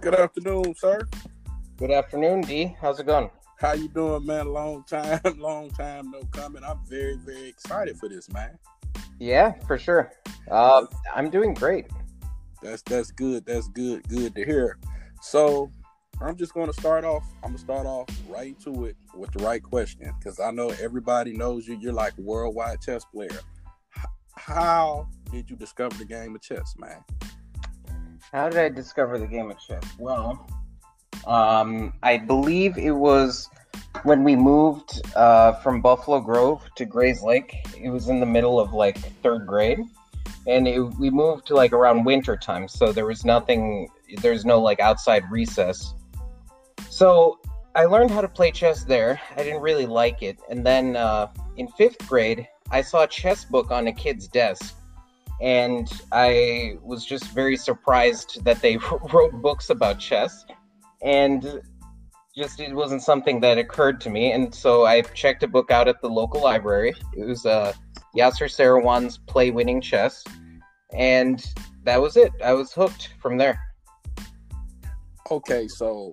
Good afternoon, sir. Good afternoon, D. How's it going? How you doing, man? Long time no coming. I'm very, very excited for this, man. Yeah, for sure. I'm doing great. That's good. Good to hear. So I'm just going to start off. I'm going to start off right to it with the right question, because I know everybody knows you. You're like a worldwide chess player. How did you discover the game of chess, man? How did I discover the game of chess? Well, I believe it was when we moved from Buffalo Grove to Grays Lake. It was in the middle of like third grade. And we moved to like around winter time. So there was there's no like outside recess. So I learned how to play chess there. I didn't really like it. And then in fifth grade, I saw a chess book on a kid's desk. And I was just very surprised that they wrote books about chess. And just it wasn't something that occurred to me. And so I checked a book out at the local library. It was Yasser Seirawan's Play Winning Chess. And that was it. I was hooked from there. Okay, so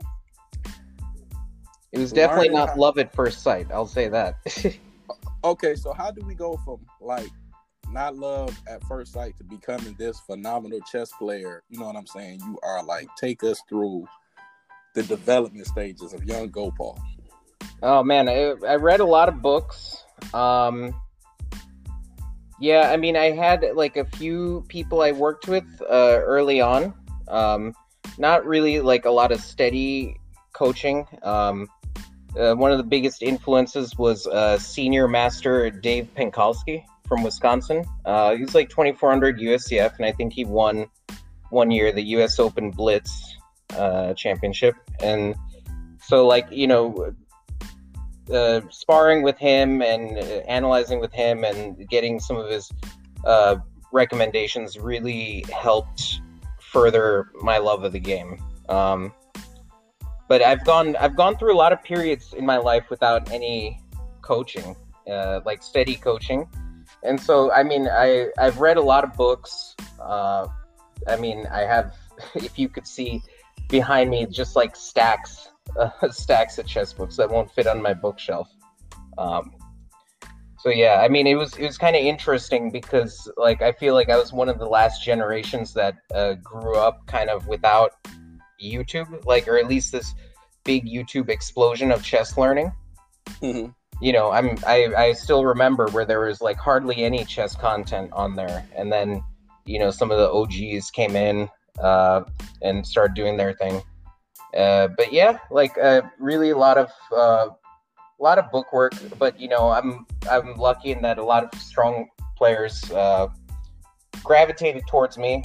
it was definitely not love at first sight. I'll say that. Okay, so how do we go from like not love at first sight to becoming this phenomenal chess player? You know what I'm saying? You are like, take us through the development stages of young Gopal. Oh man, I read a lot of books. Yeah, I mean, I had like a few people I worked with early on. Not really like a lot of steady coaching. One of the biggest influences was senior master Dave Pankowski from Wisconsin. He was like 2400 USCF, and I think he won one year the US Open Blitz championship. And so, like, you know, sparring with him and analyzing with him and getting some of his recommendations really helped further my love of the game. But I've gone through a lot of periods in my life without any coaching, like steady coaching. And so, I mean, I've read a lot of books. I mean, I have, if you could see behind me, just like stacks of chess books that won't fit on my bookshelf. So yeah, I mean, it was kind of interesting because like, I feel like I was one of the last generations that grew up kind of without YouTube, like, or at least this big YouTube explosion of chess learning. Mm-hmm. You know, I still remember where there was like hardly any chess content on there, and then, you know, some of the OGs came in and started doing their thing. But yeah, like really a lot of book work. But you know, I'm lucky in that a lot of strong players gravitated towards me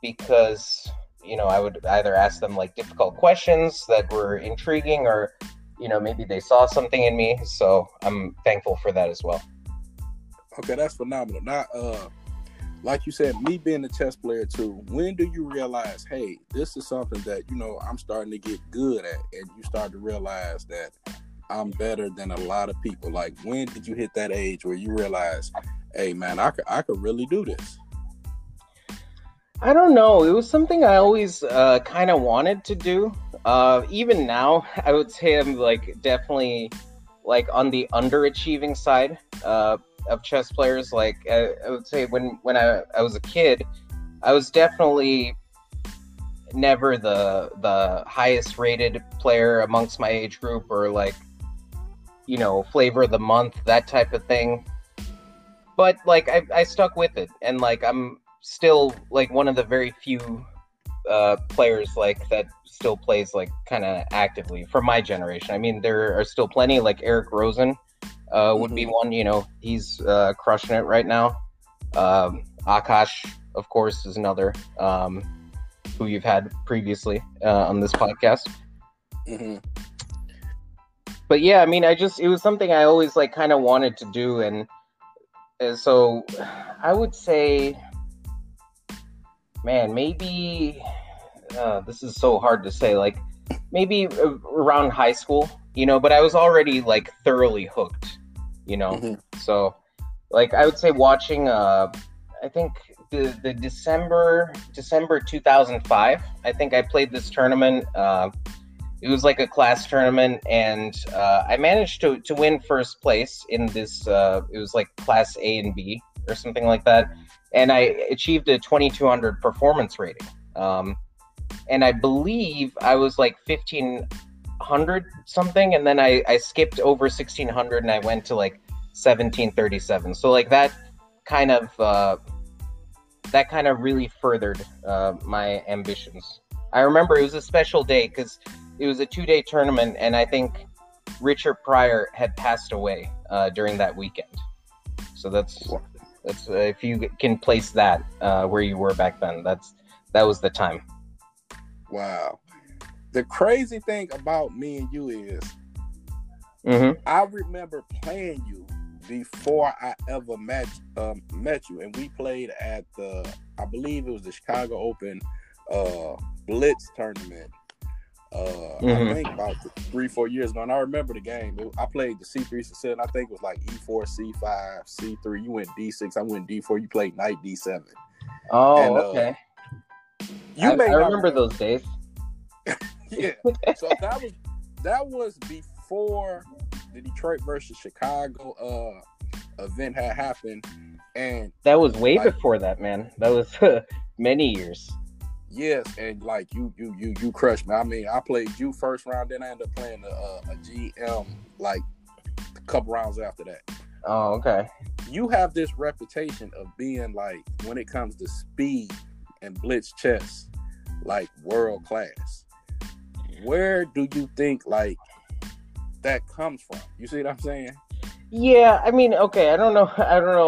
because, you know, I would either ask them like difficult questions that were intriguing, or, you know, maybe they saw something in me. So I'm thankful for that as well. Okay, that's phenomenal. Now, like you said, me being a chess player too, when do you realize, hey, this is something that, you know, I'm starting to get good at, and you start to realize that I'm better than a lot of people? Like, when did you hit that age where you realize, hey man, I could really do this? I don't know. It was something I always kind of wanted to do. Even now, I would say I'm like definitely like on the underachieving side of chess players. Like I would say when I was a kid, I was definitely never the highest rated player amongst my age group, or like, you know, flavor of the month, that type of thing. But like I stuck with it, and like I'm still like one of the very few players like that still plays like kind of actively from my generation. I mean, there are still plenty, like Eric Rosen would be one, you know, he's crushing it right now. Akash, of course, is another who you've had previously on this podcast. Mm-hmm. But yeah, I mean, it was something I always like kind of wanted to do. And so I would say, man, maybe this is so hard to say, like maybe around high school, you know, but I was already like thoroughly hooked, you know. Mm-hmm. So like I would say watching I think the December 2005. I think I played this tournament. It was like a class tournament, and I managed to win first place in this. It was like class A and B or something like that, and I achieved a 2200 performance rating. And I believe I was like 1500 something, and then I skipped over 1600 and I went to like 1737. So like that kind of really furthered my ambitions. I remember it was a special day because it was a two-day tournament, and I think Richard Pryor had passed away during that weekend. So that's if you can place that where you were back then, that was the time. Wow. The crazy thing about me and you is I remember playing you before I ever met you, and we played at the, I believe it was the Chicago Open Blitz tournament. I think about 3-4 years ago, and I remember the game. I played the C3 to 7. I think it was like E4, C5, C3. You went D6. I went D4. You played knight D7. Oh, and, okay. I remember those days. Yeah. So that was before the Detroit versus Chicago event had happened, and that was way before that, man. That was many years. Yes, and like you crushed me. I mean, I played you first round, then I ended up playing a GM like a couple rounds after that. Oh, okay. You have this reputation of being like, when it comes to speed and blitz chess, like world class. Where do you think like that comes from? You see what I'm saying? Yeah, I mean, okay, I don't know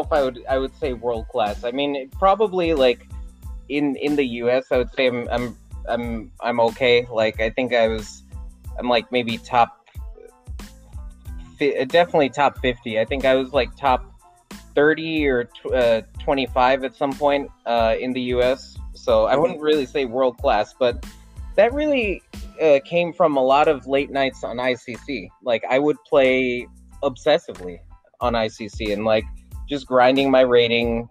if I would say world class. I mean, probably like in the US, I would say I'm okay. Like I'm like maybe definitely top 50. I think I was like top 30 or 25 at some point in the US. So I wouldn't really say world class, but that really came from a lot of late nights on ICC. Like I would play obsessively on ICC and like just grinding my rating,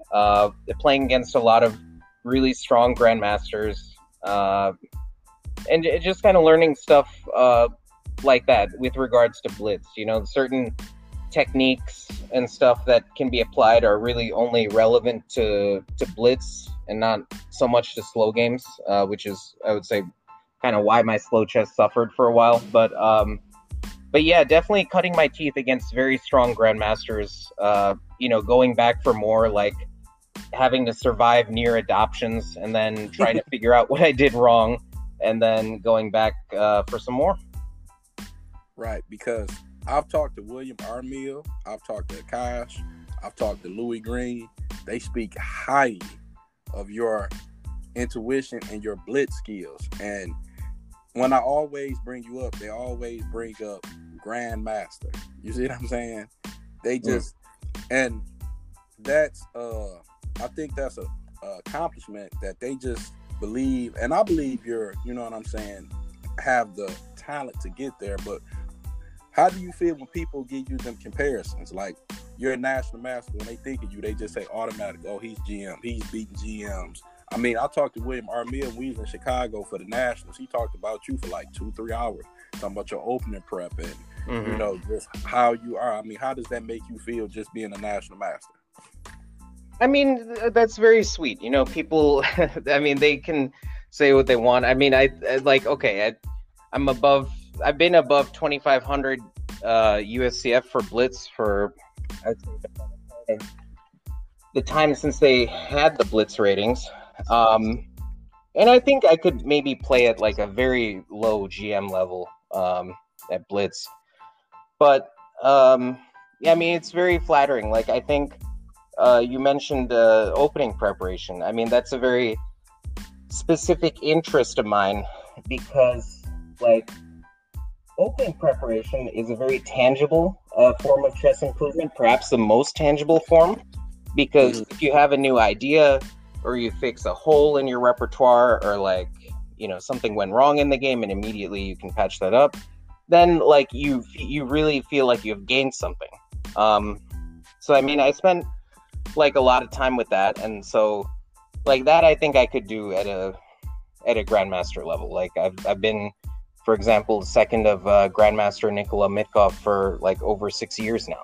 playing against a lot of really strong grandmasters, and just kind of learning stuff like that with regards to blitz. You know, certain techniques and stuff that can be applied are really only relevant to blitz and not so much to slow games, which is, I would say, kind of why my slow chess suffered for a while. But yeah, definitely cutting my teeth against very strong grandmasters, you know, going back for more, like having to survive near adoptions and then trying to figure out what I did wrong and then going back for some more. Right, because I've talked to William Aramill, I've talked to Akash, I've talked to Louis Green. They speak highly of your intuition and your blitz skills. And when I always bring you up, they always bring up Grandmaster. You see what I'm saying? They just, and that's, I think that's a accomplishment that they just believe, and I believe you're, you know what I'm saying, have the talent to get there. But how do you feel when people give you them comparisons? Like, you're a national master. When they think of you, they just say automatically, oh, he's GM. He's beating GMs. I mean, I talked to William Aramill when we was in Chicago for the Nationals. He talked about you for like 2-3 hours, talking about your opening prep and, you know, just how you are. I mean, how does that make you feel just being a national master? I mean, that's very sweet. You know, people, I mean, they can say what they want. I mean, I like, okay, I'm above, I've been above 2,500 USCF for blitz for, I'd say, the time since they had the blitz ratings. And I think I could maybe play at like a very low GM level at blitz. But, yeah, I mean, it's very flattering. Like, I think you mentioned opening preparation. I mean, that's a very specific interest of mine because, like, opening preparation is a very tangible form of chess improvement, perhaps the most tangible form, because if you have a new idea or you fix a hole in your repertoire or, like, you know, something went wrong in the game and immediately you can patch that up, then, like, you really feel like you've gained something. So, I mean, I spent, like, a lot of time with that. And so like that I think I could do at a grandmaster level. Like I've been, for example, second of grandmaster Nikola Mitkov for like over 6 years now.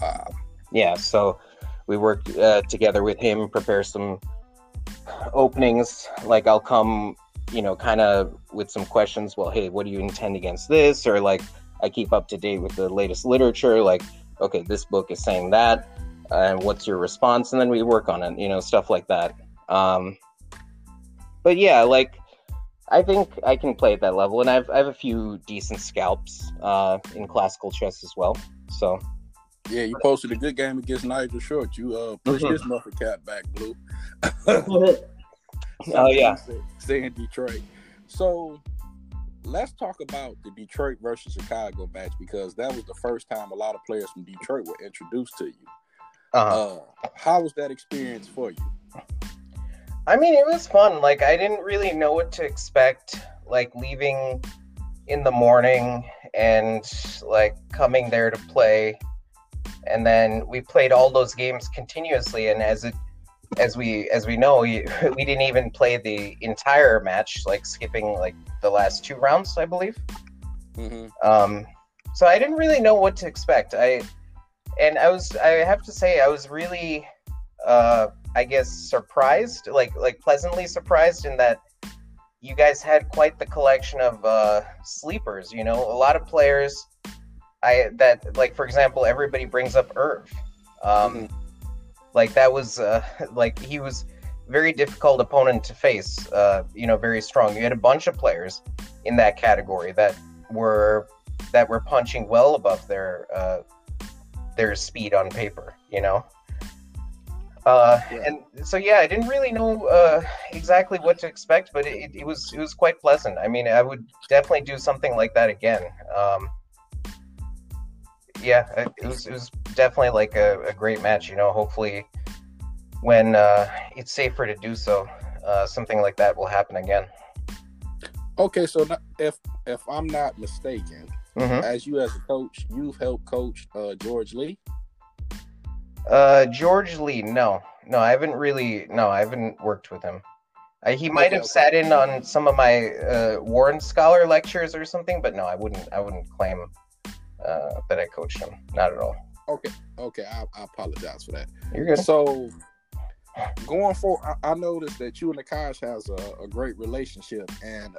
Wow. Yeah, so we worked together with him, prepare some openings. Like I'll come, you know, kind of with some questions. Well, hey, what do you intend against this? Or like I keep up to date with the latest literature. Like, okay, this book is saying that. And what's your response? And then we work on it, you know, stuff like that. But yeah, like I think I can play at that level, and I have a few decent scalps in classical chess as well. So yeah, you posted a good game against Nigel Short. You pushed his muscle cap back, Blue. Oh yeah, stay in Detroit. So let's talk about the Detroit versus Chicago match, because that was the first time a lot of players from Detroit were introduced to you. How was that experience for you? I mean, it was fun. Like, I didn't really know what to expect, like, leaving in the morning and, like, coming there to play. And then we played all those games continuously. And as we know, we didn't even play the entire match, like, skipping, like, the last two rounds, I believe. Mm-hmm. So I didn't really know what to expect. I have to say I was really, I guess, surprised, like pleasantly surprised, in that you guys had quite the collection of sleepers. You know, a lot of players. For example, everybody brings up Irv. Like that was like he was very difficult opponent to face. You know, very strong. You had a bunch of players in that category that were punching well above their speed on paper, you know? And so, yeah, I didn't really know exactly what to expect, but it was quite pleasant. I mean, I would definitely do something like that again. It was definitely like a great match, you know. Hopefully when it's safer to do so, something like that will happen again. Okay, so if I'm not mistaken, mm-hmm. As a coach, you've helped coach George Lee? George Lee, no, I haven't worked with him. He might have sat in on some of my Warren Scholar lectures or something, but no, I wouldn't claim that I coached him. Not at all. Okay, I apologize for that. You're good. So, going forward, I noticed that you and Akash has a great relationship, and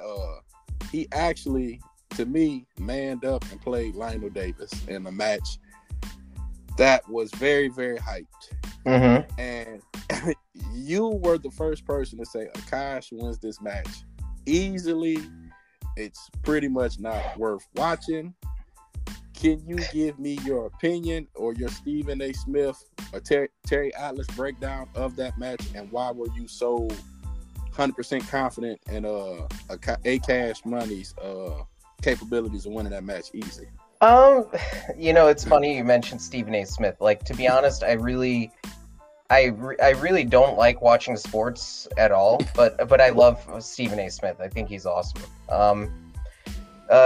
he actually, to me, manned up and played Lionel Davis in a match that was very, very hyped. Mm-hmm. And you were the first person to say, Akash wins this match easily. It's pretty much not worth watching. Can you give me your opinion, or your Stephen A. Smith or Terry Atlas breakdown of that match, and why were you so 100% confident in Akash Money's capabilities of winning that match easy? You know, it's funny you mentioned Stephen A. Smith. Like, to be honest, I really don't like watching sports at all, but I love Stephen A. Smith. I think he's awesome.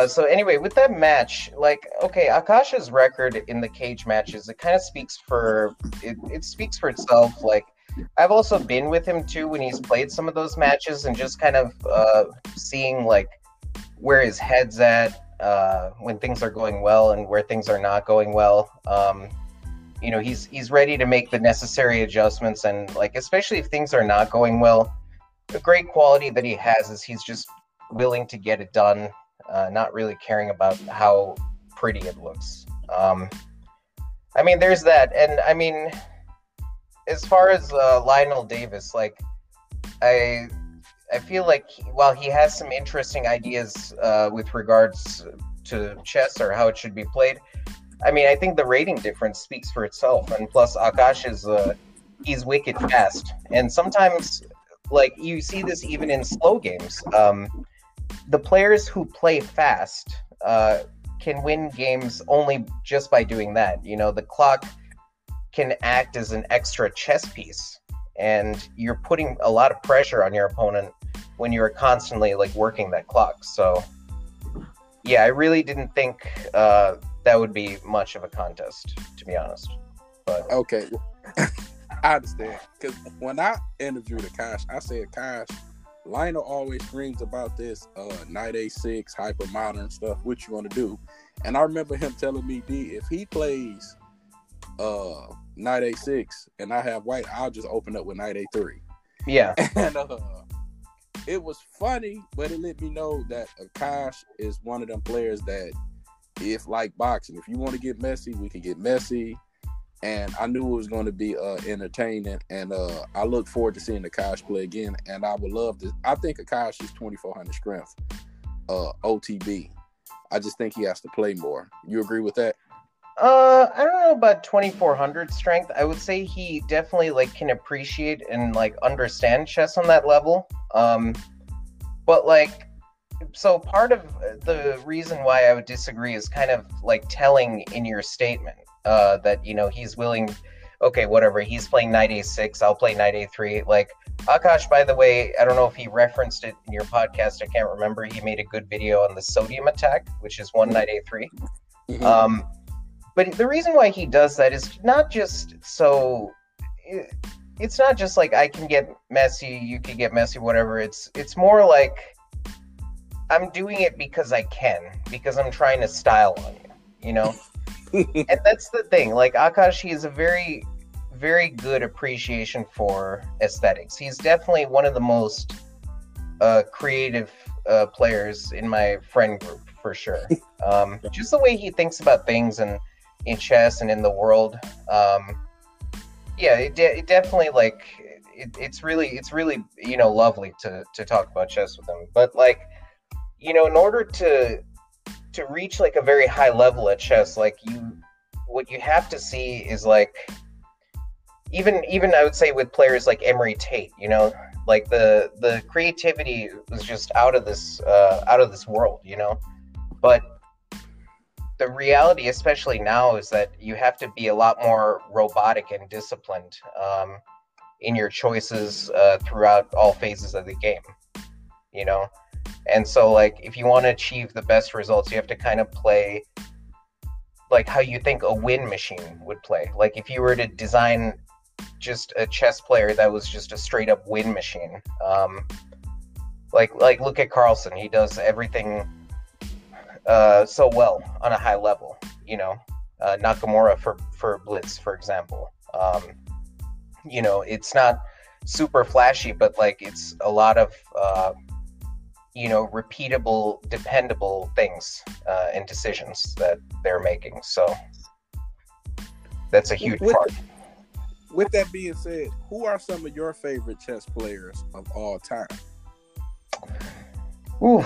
So anyway, with that match, like, okay, Akash's record in the cage matches, it kind of speaks for itself. Like, I've also been with him too when he's played some of those matches, and just kind of seeing like where his head's at when things are going well and where things are not going well. You know, he's ready to make the necessary adjustments, and like, especially if things are not going well, the great quality that he has is he's just willing to get it done, not really caring about how pretty it looks. I mean, there's that. And I mean, as far as Lionel Davis, like, I feel like while he has some interesting ideas with regards to chess or how it should be played, I mean, I think the rating difference speaks for itself. And plus, Akash is he's wicked fast. And sometimes, like, you see this even in slow games. The players who play fast can win games only just by doing that. You know, the clock can act as an extra chess piece, and you're putting a lot of pressure on your opponent when you're constantly like working that clock. So yeah, I really didn't think that would be much of a contest, to be honest. But okay. I understand. Because when I interviewed Akash, I said, Akash, Lionel always screams about this Knight A6, hyper-modern stuff, what you want to do. And I remember him telling me, D, if he plays Knight A6 and I have white, I'll just open up with Knight A3. Yeah. And it was funny, but it let me know that Akash is one of them players that, if like boxing, if you want to get messy, we can get messy. And I knew it was going to be entertaining. And I look forward to seeing Akash play again. And I would love to. I think Akash is 2,400 strength, OTB. I just think he has to play more. You agree with that? I don't know about 2,400 strength. I would say he definitely can appreciate and understand chess on that level. So part of the reason why I would disagree is kind of telling in your statement. That, he's willing, okay, whatever, he's playing Knight A6, I'll play Knight A3. Akash, by the way, I don't know if he referenced it in your podcast, I can't remember, he made a good video on the sodium attack, which is one Knight A3. Mm-hmm. But the reason why he does that is not just so, it's not just I can get messy, you can get messy, whatever, it's more I'm doing it because I can, because I'm trying to style on you, And that's the thing. Akash, he has a very, very good appreciation for aesthetics. He's definitely one of the most creative players in my friend group, for sure. Just the way he thinks about things and in chess and in the world. It definitely, it's really, lovely to talk about chess with him. But, in order to reach a very high level at chess, what you have to see is even I would say with players like Emery Tate, the creativity was just out of this world, but the reality, especially now, is that you have to be a lot more robotic and disciplined in your choices throughout all phases of the game, And so, if you want to achieve the best results, you have to kind of play, how you think a win machine would play. If you were to design just a chess player that was just a straight-up win machine, look at Carlsen. He does everything so well on a high level, Nakamura for Blitz, for example. It's not super flashy, but, it's a lot of... repeatable, dependable things and decisions that they're making. So that's a huge part. With that being said, who are some of your favorite chess players of all time? Ooh,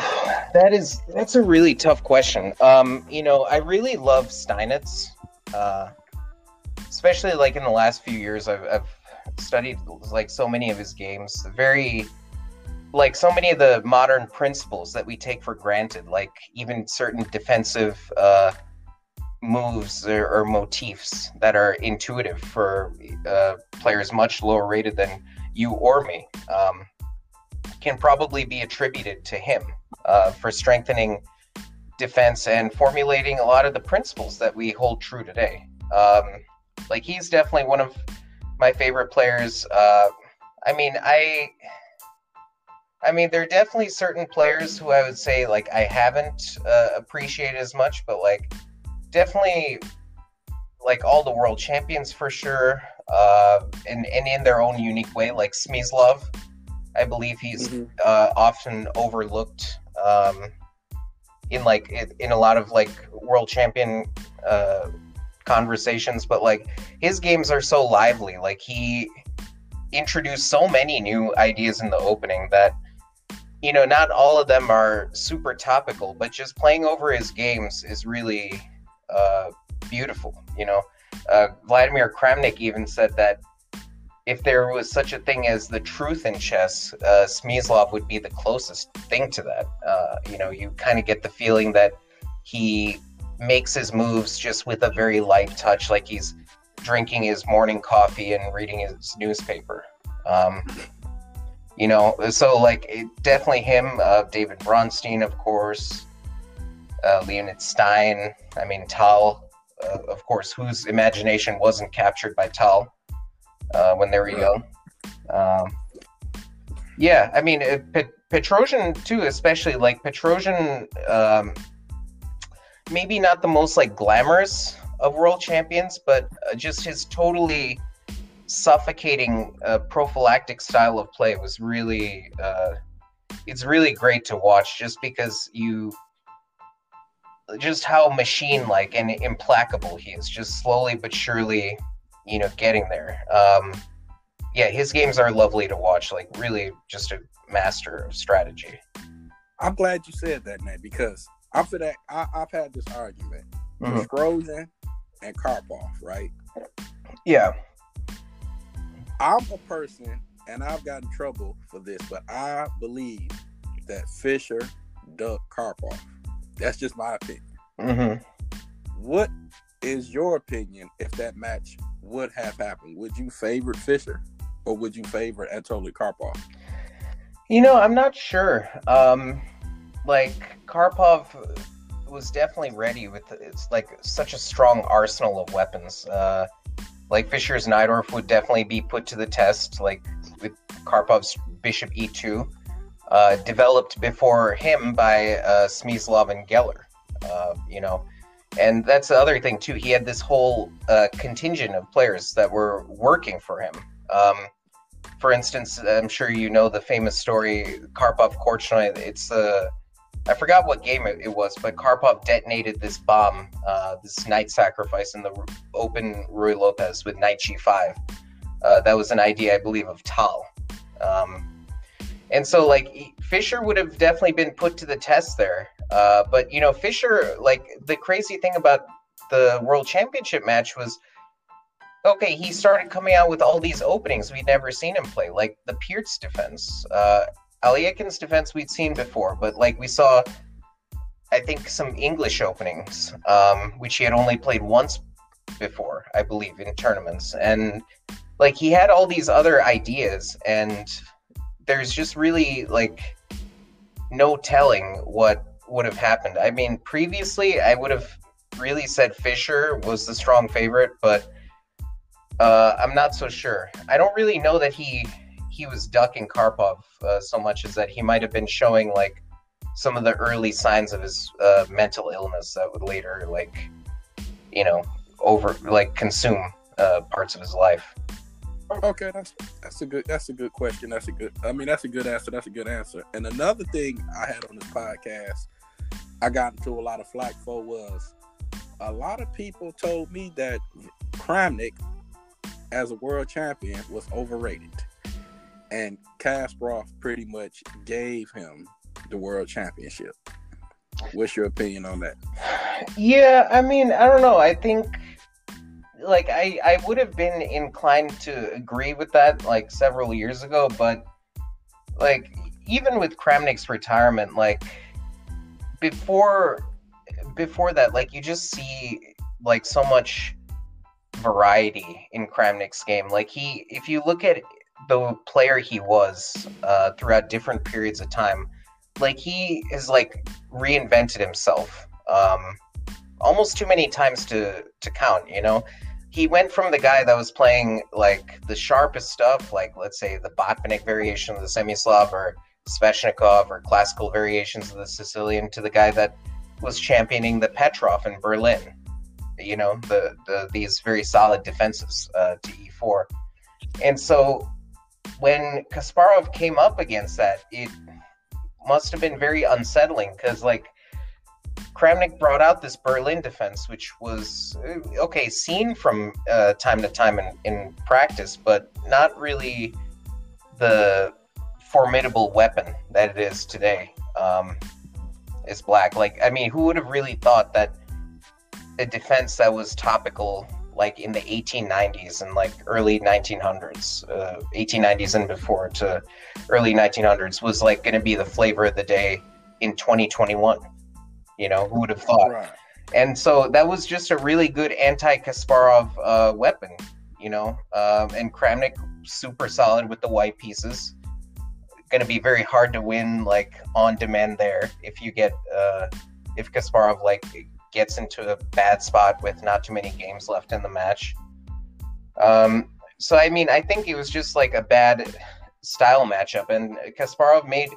that's a really tough question. I really love Steinitz, especially in the last few years. I've studied so many of his games. So many of the modern principles that we take for granted, even certain defensive moves or motifs that are intuitive for players much lower rated than you or me, can probably be attributed to him for strengthening defense and formulating a lot of the principles that we hold true today. He's definitely one of my favorite players. There are definitely certain players who I would say, I haven't appreciated as much, but, definitely, all the world champions for sure, and in their own unique way, Smyslov. I believe he's often overlooked in a lot of, world champion conversations, but, his games are so lively. He introduced so many new ideas in the opening that not all of them are super topical, but just playing over his games is really beautiful. Vladimir Kramnik even said that if there was such a thing as the truth in chess, Smyslov would be the closest thing to that. You kind of get the feeling that he makes his moves just with a very light touch, like he's drinking his morning coffee and reading his newspaper. Definitely him, David Bronstein, of course, Leonid Stein, Tal, of course, whose imagination wasn't captured by Tal. when they were young. Yeah, I mean, Petrosian too, especially like Petrosian, maybe not the most like glamorous of world champions, but just his totally suffocating prophylactic style of play was really, it's really great to watch just because you, just how machine-like and implacable he is, just slowly but surely, you know, getting there. Yeah, his games are lovely to watch, like really just a master of strategy. I'm glad you said that, man, because after that, I've had this argument with Rosen and Karpov, right? Yeah. I'm a person, and I've gotten in trouble for this, but I believe that Fischer ducked Karpov. That's just my opinion. What is your opinion if that match would have happened? Would you favor Fischer or would you favor Anatoly Karpov? You know, I'm not sure. Like, Karpov was definitely ready with it's like such a strong arsenal of weapons. Like, Fischer's Najdorf would definitely be put to the test, like with Karpov's Bishop E2. Developed before him by Smyslov and Geller, you know. And that's the other thing, too. He had this whole contingent of players that were working for him. For instance, I'm sure you know the famous story, Karpov-Korchnoi. It's I forgot what game it was, but Karpov detonated this bomb, this knight sacrifice in the open Ruy Lopez with knight G5. That was an idea, I believe, of Tal. And so, like, Fischer would have definitely been put to the test there. But, you know, Fischer, like, the crazy thing about the World Championship match was, okay, he started coming out with all these openings we'd never seen him play, like the Peertz defense. Aliyekin's defense we'd seen before, but, like, we saw, I think, some English openings, which he had only played once before, I believe, in tournaments. And, like, he had all these other ideas, and there's just really, like, no telling what would have happened. I mean, previously, I would have really said Fischer was the strong favorite, but I'm not so sure. I don't really know that he was ducking Karpov so much as that he might have been showing, like, some of the early signs of his mental illness that would later, like, you know, consume parts of his life. Okay, that's a good question. That's a good answer. That's a good answer. And another thing I had on this podcast, I got into a lot of flack for was a lot of people told me that Kramnik as a world champion was overrated, and Kasparov pretty much gave him the world championship. What's your opinion on that? Yeah, I mean, I don't know. I think, like, I would have been inclined to agree with that, like, several years ago, but, like, even with Kramnik's retirement, like, before that, like, you just see, like, so much variety in Kramnik's game. Like, if you look at the player he was throughout different periods of time, like, he has, like, reinvented himself, almost too many times to count, you know? He went from the guy that was playing, like, the sharpest stuff, like, let's say, the Botvinnik variation of the Smyslov or Sveshnikov or classical variations of the Sicilian to the guy that was championing the Petrov in Berlin, you know, these very solid defenses to E4. And so when Kasparov came up against that, it must have been very unsettling because, like, Kramnik brought out this Berlin defense, which was, okay, seen from time to time in practice, but not really the formidable weapon that it is today, is black. Like, I mean, who would have really thought that a defense that was topical, like, in the 1890s and, like, early 1900s, 1890s and before to early 1900s was, like, going to be the flavor of the day in 2021? You know, who would have thought? Right. And so that was just a really good anti-Kasparov weapon, you know. And Kramnik, super solid with the white pieces. Going to be very hard to win, like, on demand there if Kasparov, like, gets into a bad spot with not too many games left in the match. So, I mean, I think it was just like a bad style matchup. And Kasparov made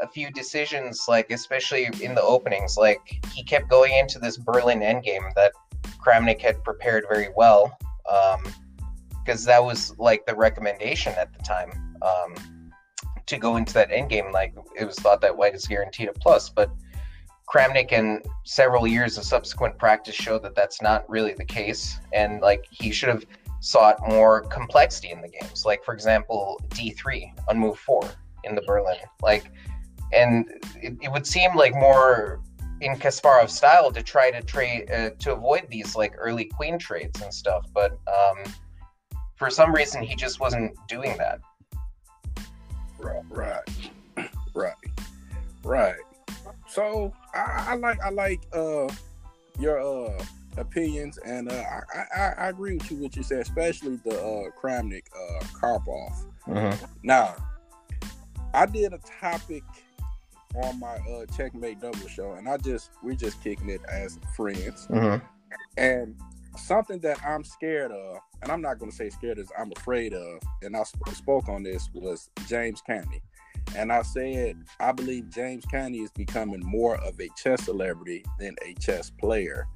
a few decisions, like, especially in the openings. Like, he kept going into this Berlin endgame that Kramnik had prepared very well, because that was, like, the recommendation at the time, to go into that endgame. Like, it was thought that white is guaranteed a plus, but Kramnik and several years of subsequent practice showed that that's not really the case, and, like, he should have sought more complexity in the games. Like, for example, D3 on move 4 in the Berlin. Like, and it would seem like more in Kasparov's style to try to to avoid these, like, early queen trades and stuff, but for some reason he just wasn't doing that. Right. So I like your opinions, and I agree with you what you said, especially the Kramnik Karpov. Mm-hmm. Now, I did a topic on my Checkmate Double show, and we're just kicking it as friends. Mm-hmm. And something that I'm scared of, and I'm not going to say scared, is I'm afraid of, and I spoke on this, was James Canny. And I said, I believe James Canny is becoming more of a chess celebrity than a chess player.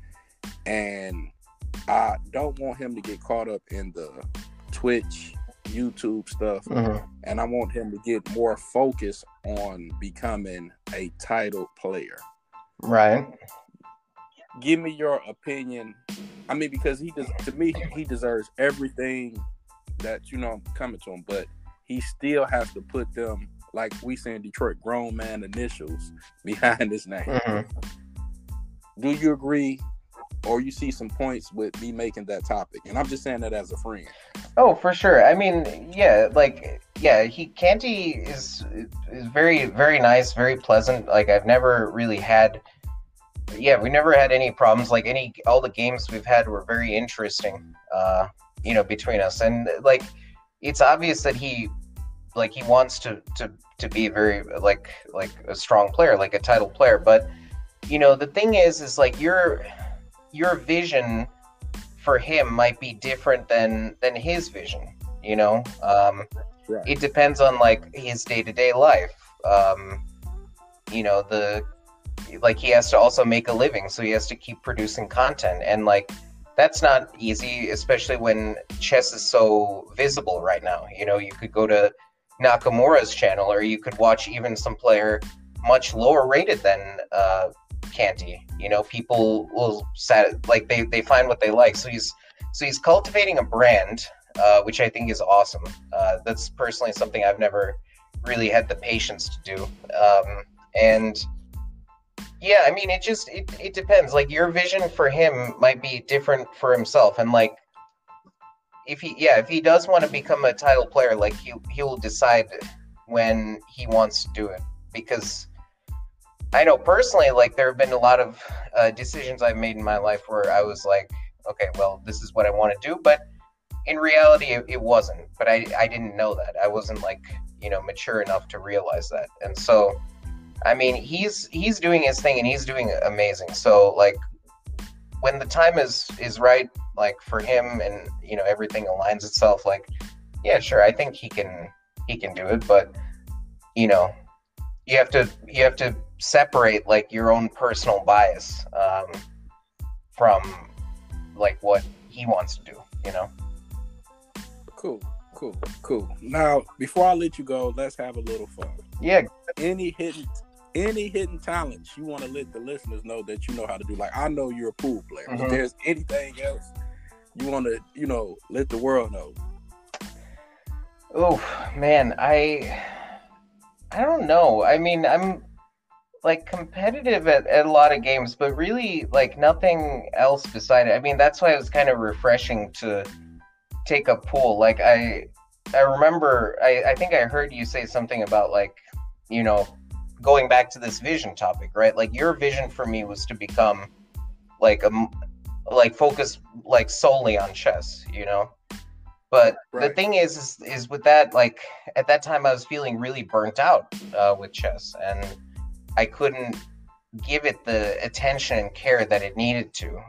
And I don't want him to get caught up in the Twitch, YouTube stuff. Mm-hmm. And I want him to get more focused on becoming a title player. Right. Give me your opinion. I mean, because to me, he deserves everything that, you know, coming to him. But he still has to put them, like we say in Detroit, grown man initials behind his name. Mm-hmm. Do you agree, or you see some points with me making that topic? And I'm just saying that as a friend. Oh, for sure. I mean, Canty is very, very nice, very pleasant. Like, I've never really had... Yeah, we never had any problems. Like, all the games we've had were very interesting, you know, between us. And, like, it's obvious that he wants to be very, like a strong player, like a title player. But, you know, the thing is like, your vision for him might be different than his vision, you know? Right. It depends on, like, his day-to-day life. You know, like, he has to also make a living, so he has to keep producing content, and, like, that's not easy, especially when chess is so visible right now. You know, you could go to Nakamura's channel, or you could watch even some player much lower rated than Canty. You know, people will they find what they like. So he's cultivating a brand, which I think is awesome. That's personally something I've never really had the patience to do, and. Yeah, I mean, it depends. Like, your vision for him might be different for himself, and, like, if he does want to become a title player, like, he will decide when he wants to do it. Because I know personally, like, there have been a lot of decisions I've made in my life where I was like, okay, well, this is what I want to do, but in reality, it wasn't. But I didn't know that. I wasn't, like, you know, mature enough to realize that, and so. I mean, he's doing his thing, and he's doing amazing. So, like, when the time is right, like, for him, and, you know, everything aligns itself, like, yeah, sure, I think he can do it. But, you know, you have to separate, like, your own personal bias from, like, what he wants to do, you know? Cool. Now, before I let you go, let's have a little fun. Yeah. Any hidden talents you want to let the listeners know that you know how to do? Like, I know you're a pool player. Mm-hmm. If there's anything else you want to, you know, let the world know. Oh, man, I don't know. I mean, I'm, like, competitive at a lot of games, but really, like, nothing else beside it. I mean, that's why it was kind of refreshing to take up pool. Like, I remember, I think I heard you say something about, like, you know, going back to this vision topic, right? Like, your vision for me was to become, like, focus, like, solely on chess, you know? But right. The thing is with that, like, at that time I was feeling really burnt out with chess, and I couldn't give it the attention and care that it needed to.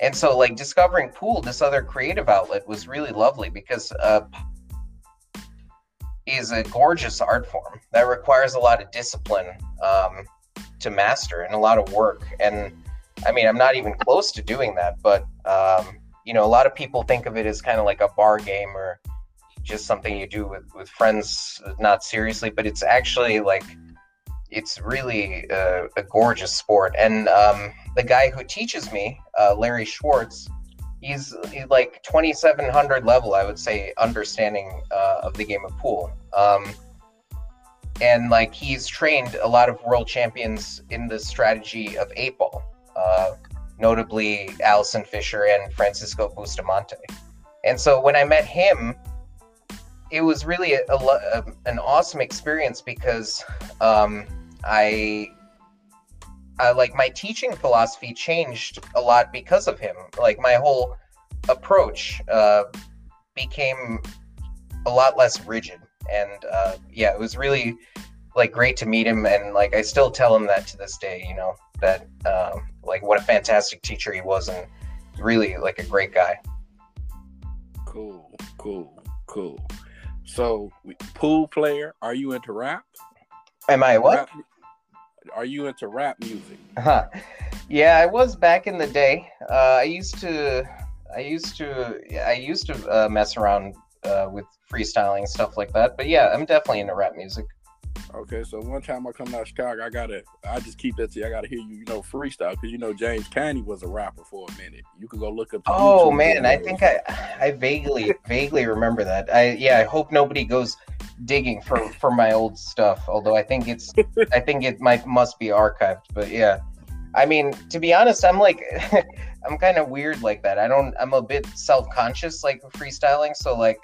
And so, like, discovering pool, this other creative outlet, was really lovely because is a gorgeous art form that requires a lot of discipline to master and a lot of work. And I mean, I'm not even close to doing that, but you know, a lot of people think of it as kind of like a bar game or just something you do with friends, not seriously, but it's actually like, it's really a gorgeous sport. And the guy who teaches me, Larry Schwartz, he's like 2,700 level, I would say, understanding of the game of pool. And like, he's trained a lot of world champions in the strategy of 8-ball, notably Allison Fischer and Francisco Bustamante. And so when I met him, it was really an awesome experience because I like, my teaching philosophy changed a lot because of him. Like, my whole approach became a lot less rigid. And yeah, it was really like great to meet him. And like, I still tell him that to this day, you know, that like, what a fantastic teacher he was, and really like a great guy. Cool. So, pool player, are you into rap? Am I what? Rap, are you into rap music? Huh. Yeah, I was back in the day. I used to mess around with freestyling, stuff like that. But yeah, I'm definitely into rap music. Okay, so one time I come out of Chicago, I gotta hear you, you know, freestyle, because you know James Canny was a rapper for a minute. You can go look up. Oh man, videos. I think I vaguely remember that. I hope nobody goes digging for my old stuff. Although I think it must be archived. But yeah, I mean, to be honest, I'm like, I'm kind of weird like that. I'm a bit self-conscious, like freestyling. So like,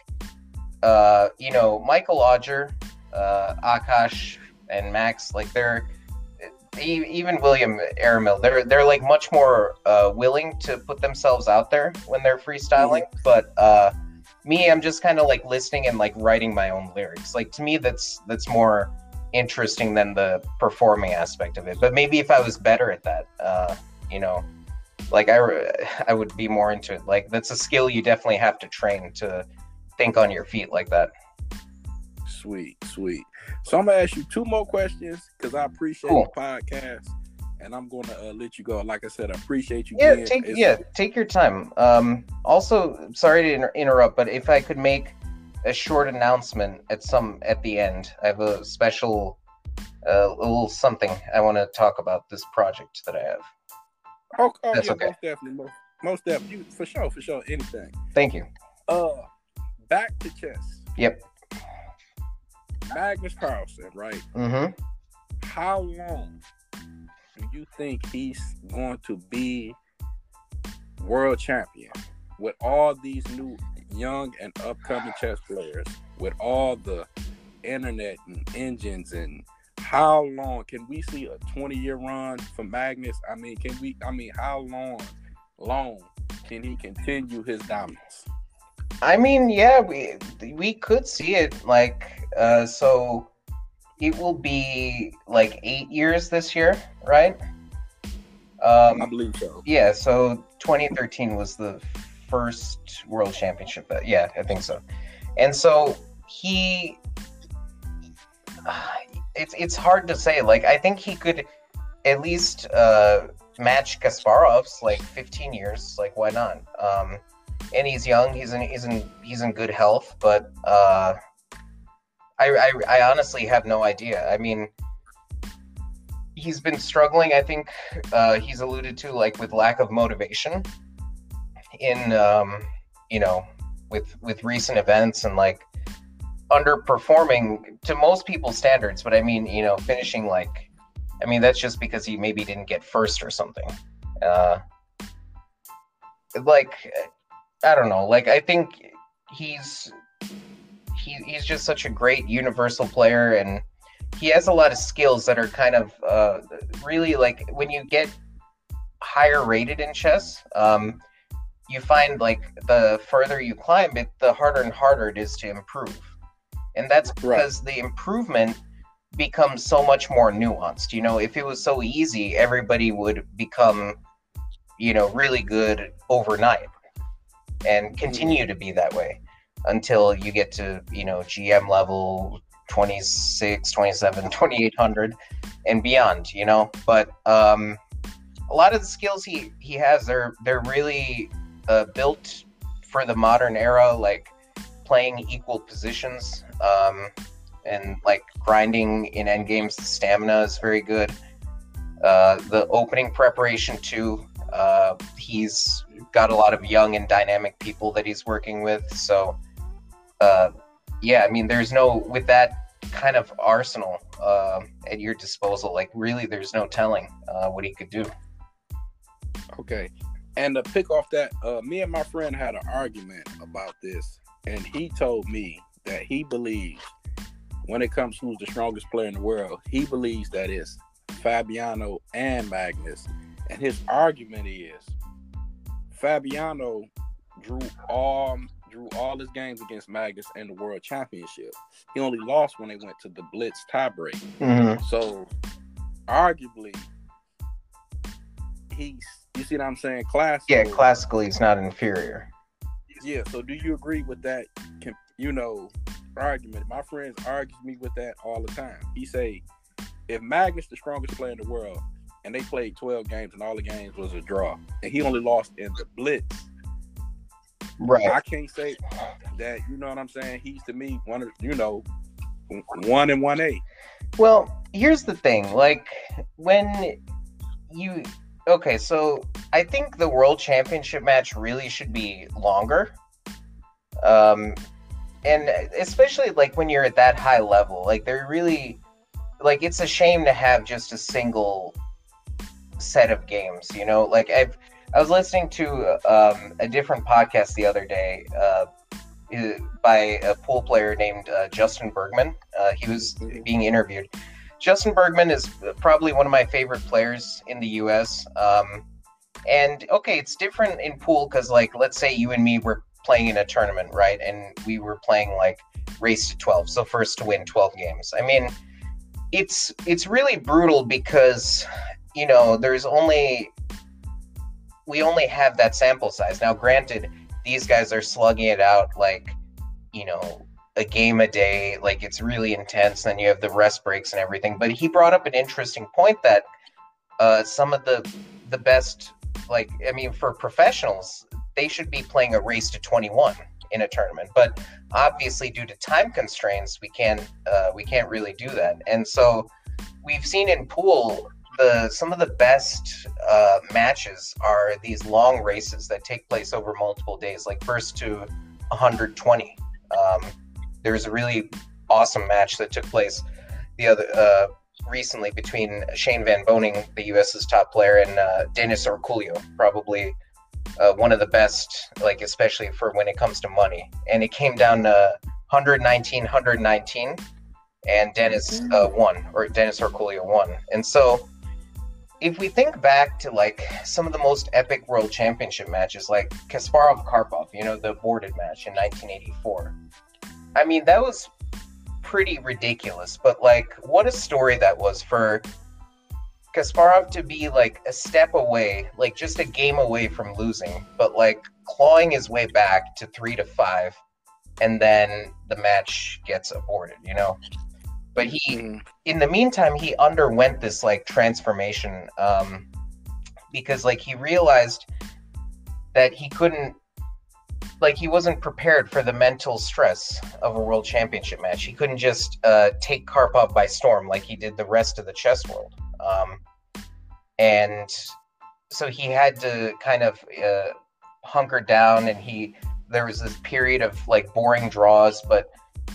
you know, Michael Odger, Akash and Max, like they're even William Aramill, they're like much more willing to put themselves out there when they're freestyling. Mm-hmm. But me, I'm just kind of like listening and like writing my own lyrics. Like, to me, that's more interesting than the performing aspect of it. But maybe if I was better at that, you know, like I would be more into it. Like, that's a skill you definitely have to train, to think on your feet like that. Sweet. So I'm gonna ask you two more questions because I appreciate the podcast, and I'm gonna let you go. Like I said, I appreciate you. Yeah, take your time. Also, sorry to interrupt, but if I could make a short announcement at the end, I have a special little something I want to talk about, this project that I have. Oh, that's okay. Most definitely, you, for sure, anything. Thank you. Back to chess. Yep. Magnus Carlsen, right? Mm-hmm. How long do you think he's going to be world champion with all these new young and upcoming chess players, with all the internet and engines? And how long can we see a 20-year run for Magnus? I mean, how long can he continue his dominance? I mean, yeah, we could see it, like, so it will be, like, 8 years this year, right? I believe so. Yeah, so 2013 was the first World Championship. Yeah, I think so. And so it's hard to say. Like, I think he could at least match Kasparov's, like, 15 years. Like, why not? And he's young. He's in good health. But I honestly have no idea. I mean, he's been struggling. I think he's alluded to, like, with lack of motivation in you know, with recent events, and like underperforming to most people's standards. But I mean, you know, finishing like, I mean, that's just because he maybe didn't get first or something. Like, I don't know. Like, I think he's just such a great universal player, and he has a lot of skills that are kind of really, like, when you get higher rated in chess, you find, like, the further you climb it, the harder and harder it is to improve. And that's because the improvement becomes so much more nuanced. You know, if it was so easy, everybody would become, you know, really good overnight and continue to be that way until you get to, you know, GM level 26, 27, 2800 and beyond, you know. But a lot of the skills he has, they're really built for the modern era, like playing equal positions and like grinding in endgames. The stamina is very good. The opening preparation too, he's got a lot of young and dynamic people that he's working with. So yeah, I mean, there's no, with that kind of arsenal at your disposal, like really there's no telling what he could do. Okay. And to pick off that, me and my friend had an argument about this, and he told me that he believes when it comes to who's the strongest player in the world, he believes that it's Fabiano and Magnus. And his argument is Fabiano drew all his games against Magnus in the World Championship. He only lost when they went to the Blitz tiebreak. Mm-hmm. So arguably, he's, you see what I'm saying? Classically, yeah, classically, he's not inferior. Yeah. So do you agree with that? You know, argument. My friends argue me with that all the time. He say, if Magnus the strongest player in the world, and they played 12 games, and all the games was a draw, and he only lost in the Blitz. Right. I can't say that, you know what I'm saying? He's, to me, one of, you know, 1 and 1A. Well, here's the thing. Like, when you, okay, so I think the World Championship match really should be longer. And especially, like, when you're at that high level, like, they're really, like, it's a shame to have just a single set of games, you know? Like, I was listening to a different podcast the other day by a pool player named Justin Bergman. He was being interviewed. Justin Bergman is probably one of my favorite players in the U.S. And, okay, it's different in pool because, like, let's say you and me were playing in a tournament, right? And we were playing, like, race to 12, so first to win 12 games. I mean, it's really brutal because, you know, we only have that sample size. Now, granted, these guys are slugging it out, like, you know, a game a day, like it's really intense. Then you have the rest breaks and everything. But he brought up an interesting point that some of the best, like, I mean, for professionals, they should be playing a race to 21 in a tournament. But obviously, due to time constraints, we can't really do that. And so we've seen in pool, some of the best matches are these long races that take place over multiple days, like first to 120. There was a really awesome match that took place recently between Shane Van Boening, the U.S.'s top player, and Dennis Orcollo, probably one of the best, like, especially for when it comes to money. And it came down to 119, and Dennis won, or Dennis Orcollo won. And so, if we think back to, like, some of the most epic World Championship matches, like Kasparov-Karpov, you know, the aborted match in 1984. I mean, that was pretty ridiculous, but, like, what a story that was for Kasparov to be, like, a step away, like, just a game away from losing, but, like, clawing his way back to 3-5, and then the match gets aborted, you know? But he, in the meantime, he underwent this, like, transformation because, like, he realized that he couldn't, like, he wasn't prepared for the mental stress of a World Championship match. He couldn't just take Karpov by storm like he did the rest of the chess world. And so he had to kind of hunker down, and there was this period of, like, boring draws, but,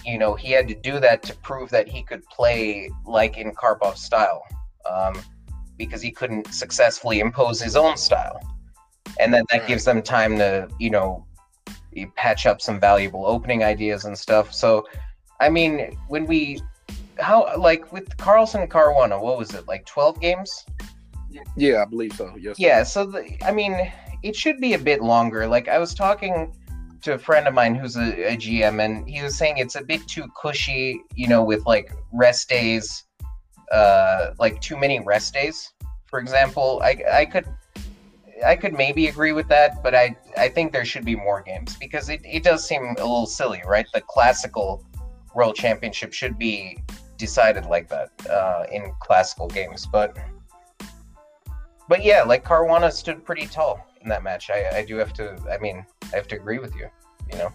you know, he had to do that to prove that he could play like in Karpov's style, because he couldn't successfully impose his own style. And then that gives them time to, you know, patch up some valuable opening ideas and stuff. So, I mean, with Carlsen Caruana, what was it, like 12 games? Yeah, I believe so. Yes. Yeah. So, I mean, it should be a bit longer. Like, I was talking to a friend of mine who's a GM, and he was saying it's a bit too cushy, you know, with, like, rest days, like too many rest days, for example. I could I could maybe agree with that, but I think there should be more games, because it does seem a little silly, right? The classical World Championship should be decided like that in classical games, but yeah, like Caruana stood pretty tall in that match. I have to agree with you, you know.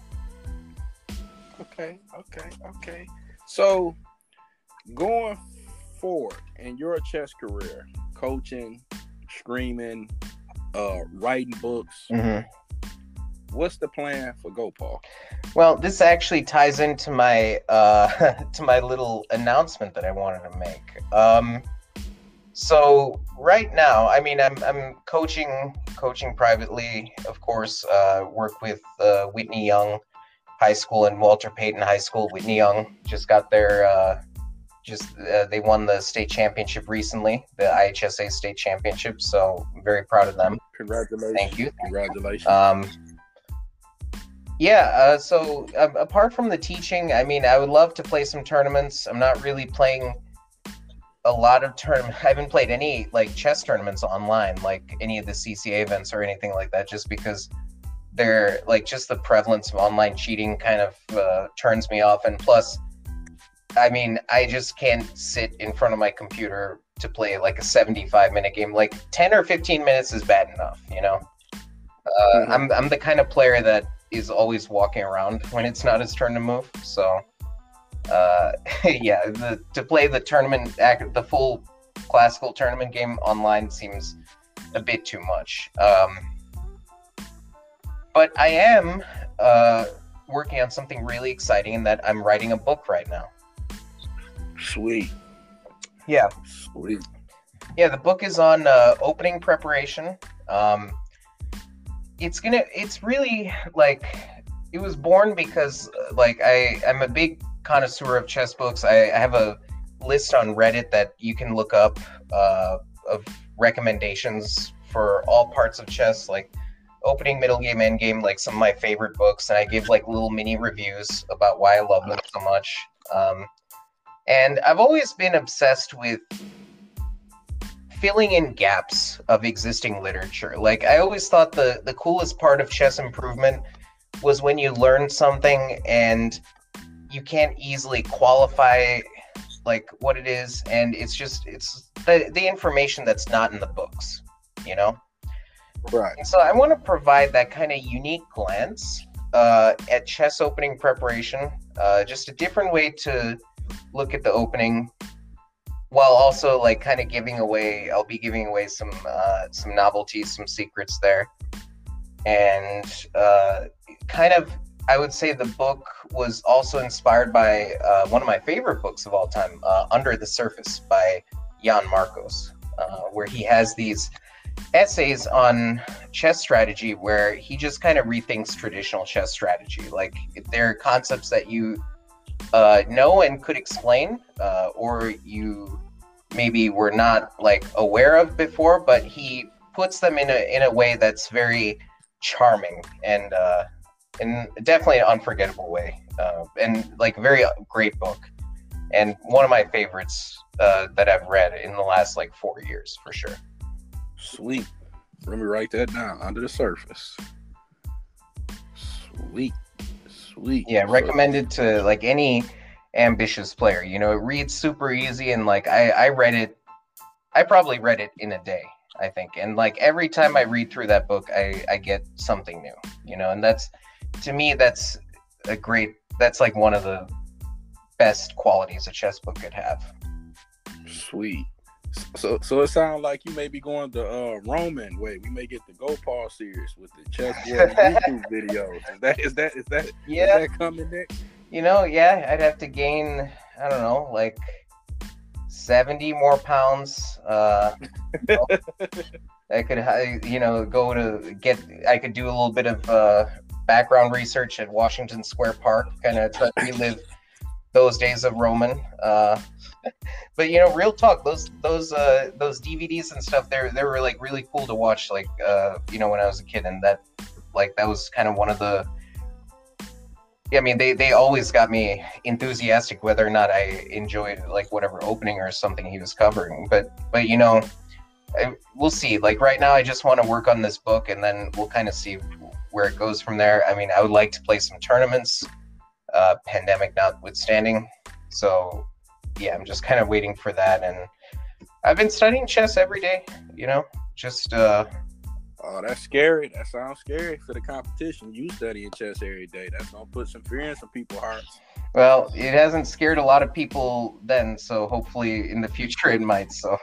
Okay. So going forward in your chess career, coaching, streaming, writing books, what's the plan for Gopal? Well, this actually ties into my to my little announcement that I wanted to make. So right now, I mean, I'm coaching privately, of course. Work with Whitney Young High School and Walter Payton High School. Whitney Young just got their they won the state championship recently, the IHSA state championship. So I'm very proud of them. Congratulations. Thank you. Congratulations. So apart from the teaching, I mean, I would love to play some tournaments. I'm not really playing a lot of tournaments. I haven't played any like chess tournaments online, like any of the CCA events or anything like that, just because they're like, just the prevalence of online cheating kind of turns me off. And plus, I mean, I just can't sit in front of my computer to play like a 75-minute game. Like 10 or 15 minutes is bad enough, you know. I'm the kind of player that is always walking around when it's not his turn to move. So, yeah, to play the tournament, the full classical tournament game online seems a bit too much. But I am working on something really exciting in that I'm writing a book right now. Sweet. Yeah. Sweet. Yeah, the book is on opening preparation. It's really like, it was born because like I'm a big connoisseur of chess books. I have a list on Reddit that you can look up of recommendations for all parts of chess, like opening, middle game, end game, like some of my favorite books. And I give like little mini reviews about why I love them so much. And I've always been obsessed with filling in gaps of existing literature. Like, I always thought the coolest part of chess improvement was when you learn something and you can't easily qualify like what it is. And it's just, it's the information that's not in the books, you know? Right. And so I want to provide that kind of unique glance at chess opening preparation, just a different way to look at the opening, while also like kind of I'll be giving away some novelties, some secrets there. And kind of, I would say the book was also inspired by one of my favorite books of all time, Under the Surface by Jan Marcos, where he has these essays on chess strategy where he just kind of rethinks traditional chess strategy. Like, there are concepts that you know and could explain, or you maybe were not like aware of before, but he puts them in a way that's very charming and in definitely an unforgettable way, and like very great book, and one of my favorites that I've read in the last like 4 years for sure. Sweet. Let me write that down. Under the Surface. Sweet. Sweet. Yeah, recommended to like any ambitious player. You know, it reads super easy, and like I probably read it in a day, I think. And like every time I read through that book, I get something new, you know. And that's, to me, that's like one of the best qualities a chess book could have. Sweet. So it sounds like you may be going the Roman way. We may get the Gopal series with the chessboard YouTube videos. Is that coming next? You know, yeah, I'd have to gain, I don't know, like 70 more pounds. I could, you know, I could do a little bit of background research at Washington Square Park, kind of try to relive those days of Roman. But you know, real talk, those DVDs and stuff, they were like really cool to watch, like you know, when I was a kid, and that was kind of one of the, I mean, they always got me enthusiastic, whether or not I enjoyed like whatever opening or something he was covering. But you know, we'll see. Like right now, I just want to work on this book, and then we'll kind of see where it goes from there. I mean, I would like to play some tournaments, pandemic notwithstanding. So yeah, I'm just kind of waiting for that. And I've been studying chess every day, you know, just, oh, that's scary. That sounds scary for the competition. You studying chess every day. That's going to put some fear in some people's hearts. Well, it hasn't scared a lot of people then, so hopefully in the future it might, so.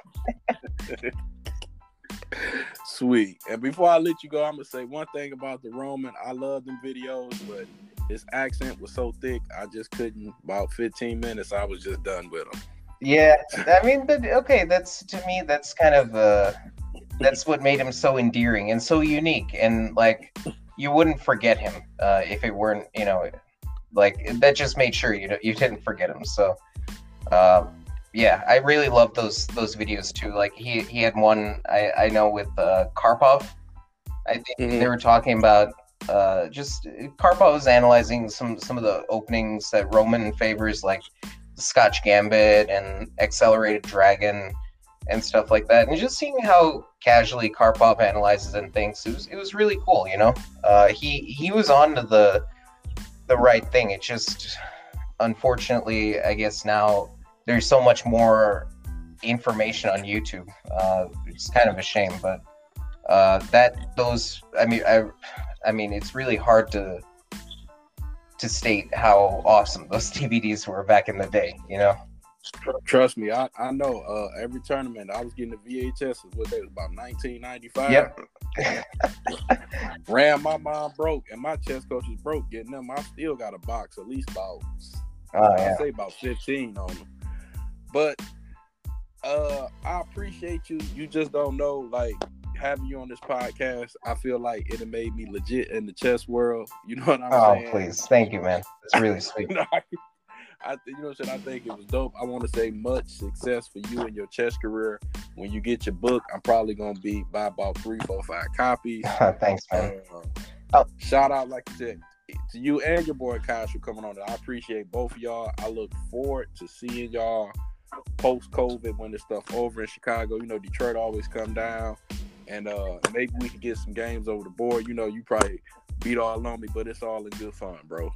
Sweet. And before I let you go, I'm going to say one thing about the Roman. I love them videos, but his accent was so thick, I just couldn't. About 15 minutes, I was just done with him. Yeah, I mean, but okay, that's, to me, that's kind of, that's what made him so endearing and so unique. And, like, you wouldn't forget him if it weren't, you know, like, that just made sure you didn't forget him. So, yeah, I really love those videos, too. Like, he had one, I know, with Karpov. I think they were talking about just Karpov was analyzing some of the openings that Roman favors, like Scotch Gambit and Accelerated Dragon and stuff like that. And just seeing how casually Karpov analyzes and thinks, it was really cool, you know? He was on to the right thing. It just, unfortunately, I guess now there's so much more information on YouTube. It's kind of a shame, but I mean, it's really hard to state how awesome those DVDs were back in the day, you know? Trust me, I know. Every tournament, I was getting the VHS. About 1995. Yep. Ran my mom broke, and my chess coach was broke getting them. I still got a box, at least about, I'd say about 15 on them. But I appreciate you. You just don't know, like, having you on this podcast, I feel like it made me legit in the chess world. You know what I'm saying? Oh, please. Thank you, man. It's really sweet. I think it was dope. I want to say much success for you and your chess career. When you get your book, I'm probably going to be by about 3, 4, 5 copies. Thanks, man. Shout out, like I said, to you and your boy Akash for coming on. I appreciate both of y'all. I look forward to seeing y'all post-COVID when this stuff over in Chicago. You know, Detroit always come down. And maybe we can get some games over the board. You know, you probably beat all on me, but it's all in good fun, bro.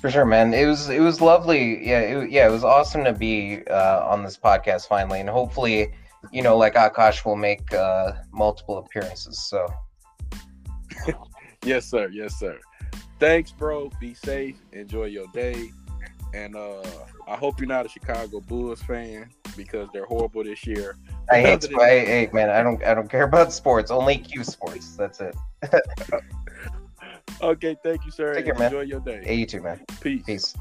For sure, man. It was lovely. Yeah, it was awesome to be on this podcast finally. And hopefully, you know, like Akash will make multiple appearances. So, yes, sir. Thanks, bro. Be safe. Enjoy your day. And I hope you're not a Chicago Bulls fan because they're horrible this year. I hate, man. I don't care about sports. Only Q sports. That's it. Okay, thank you, sir. Take care, man. Enjoy your day. Hey, you too, man. Peace.